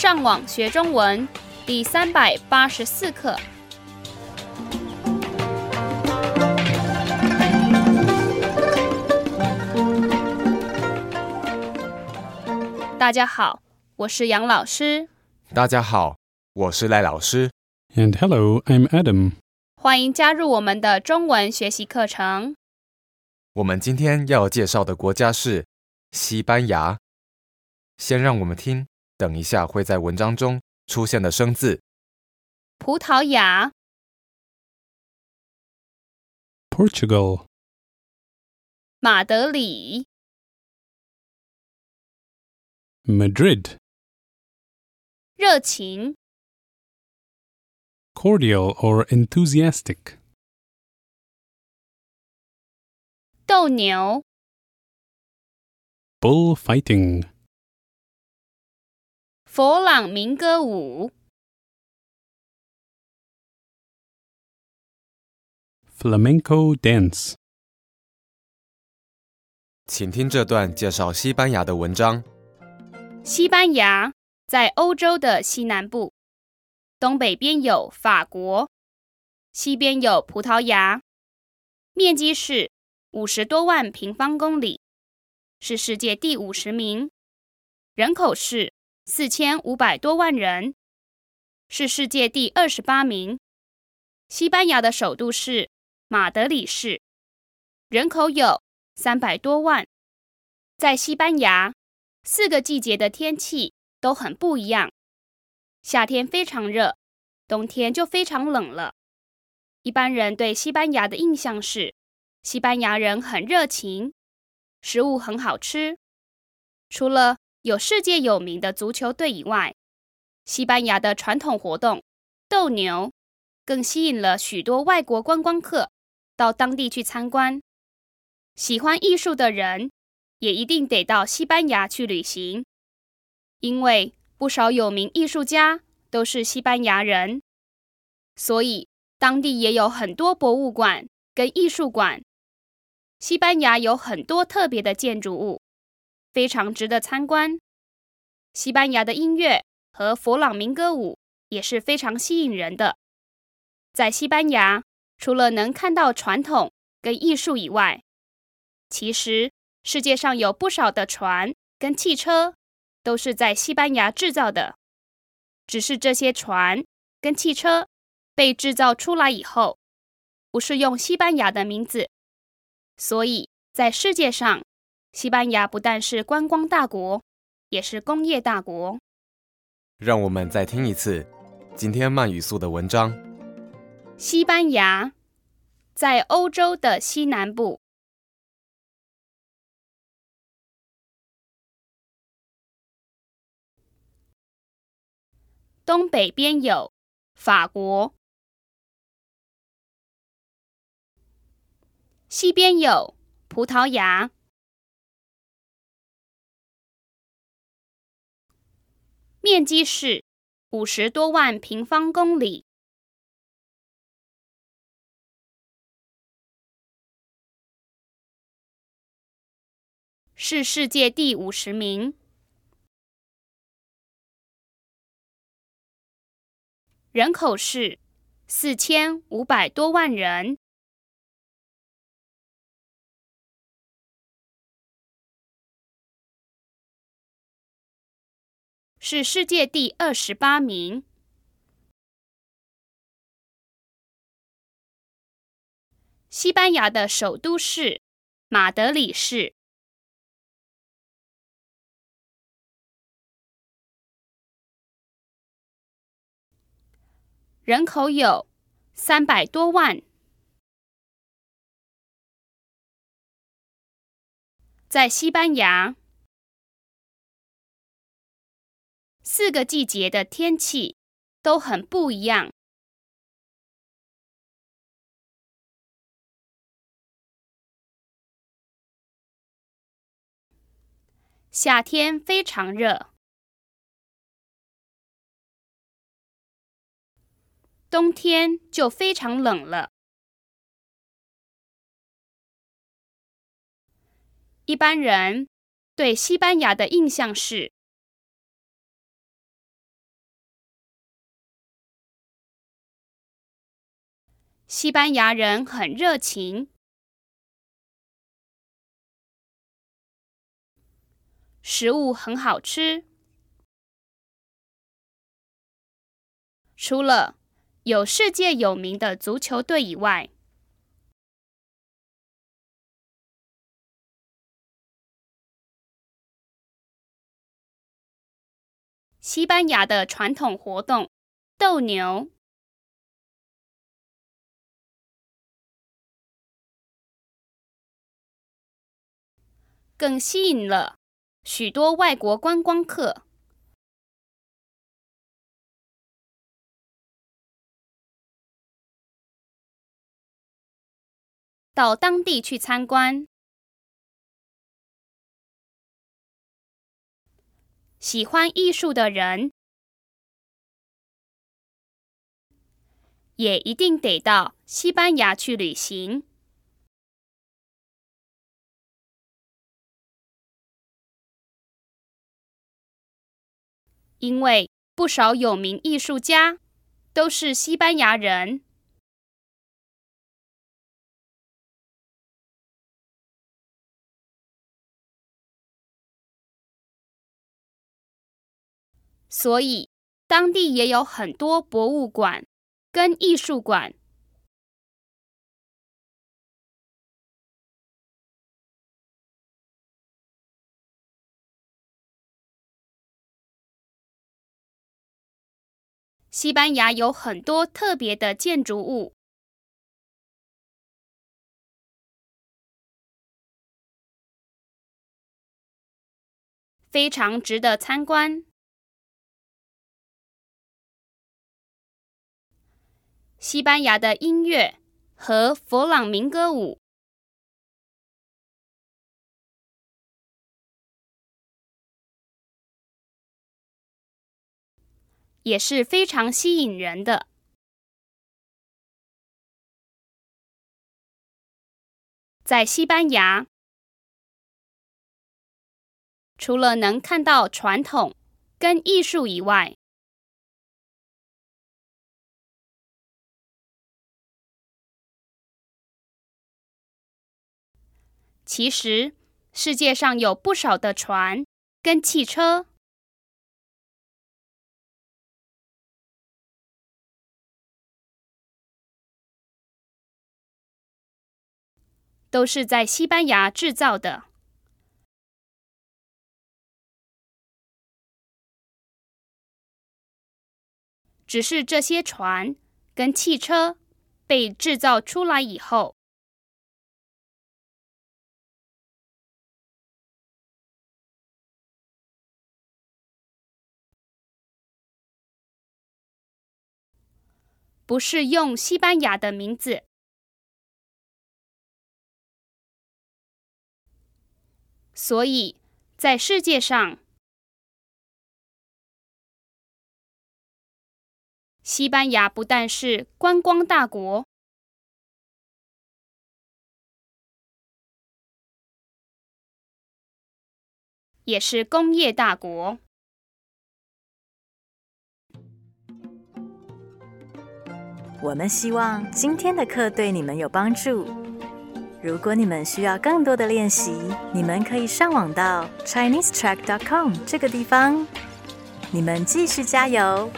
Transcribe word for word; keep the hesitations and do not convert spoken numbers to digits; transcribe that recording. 上网学中文第三百八十四课。大家好，我是杨老师。大家好，我是赖老师。And hello, I'm Adam. 欢迎加入我们的中文学习课程。我们今天要介绍的国家是西班牙。先让我们听，等一下会在文章中出现的生字。葡萄牙 Portugal 马德里 Madrid 热情 Cordial or enthusiastic 斗牛 Bullfighting fo two lang three ming two ge one wu three Flamenco Dance 请听这段介绍西班牙的文章。西班牙在欧洲的西南部，东北边有法国，西边有葡萄牙，面积是五十多万平方公里，是世界第五十名，人口是四千五百多万人，是世界第二十八名。西班牙的首都是马德里市，人口有三百多万。在西班牙，四个季节的天气都很不一样，夏天非常热，冬天就非常冷了。一般人对西班牙的印象是，西班牙人很热情，食物很好吃。除了有世界有名的足球队以外，西班牙的传统活动斗牛更吸引了许多外国观光客到当地去参观。喜欢艺术的人也一定得到西班牙去旅行，因为不少有名艺术家都是西班牙人，所以当地也有很多博物馆跟艺术馆。西班牙有很多特别的建筑物，非常值得参观。西班牙的音乐和佛朗明哥舞也是非常吸引人的。在西班牙，除了能看到传统跟艺术以外，其实世界上有不少的船跟汽车都是在西班牙制造的。只是这些船跟汽车被制造出来以后，不是用西班牙的名字。所以在世界上，西班牙不但是观光大国，也是工业大国。让我们再听一次今天慢语速的文章。西班牙在欧洲的西南部。东北边有法国，西边有葡萄牙，面积是五十多万平方公里，是世界第五十名，人口是四千五百多万人，是世界第二十八名，西班牙的首都是马德里市，人口有三百多万，在西班牙。四个季节的天气都很不一样。夏天非常热，冬天就非常冷了。一般人对西班牙的印象是西班牙人很热情。食物很好吃。除了有世界有名的足球队以外，西班牙的传统活动斗牛。更吸引了许多外国观光客。到当地去参观。喜欢艺术的人，也一定得到西班牙去旅行。因为不少有名艺术家都是西班牙人。所以当地也有很多博物馆跟艺术馆。西班牙有很多特别的建筑物。非常值得参观。西班牙的音乐和佛朗明哥舞。也是非常吸引人的。在西班牙，除了能看到传统跟艺术以外，其实世界上有不少的船跟汽车。都是在西班牙制造的。只是这些船跟汽车被制造出来以后，不是用西班牙的名字。所以在世界上，西班牙不但是观光大国，也是工业大国。我们希望今天的课对你们有帮助。如果你们需要更多的练习，你们可以上网到 Chinese Track 点 com 这个地方。你们继续加油！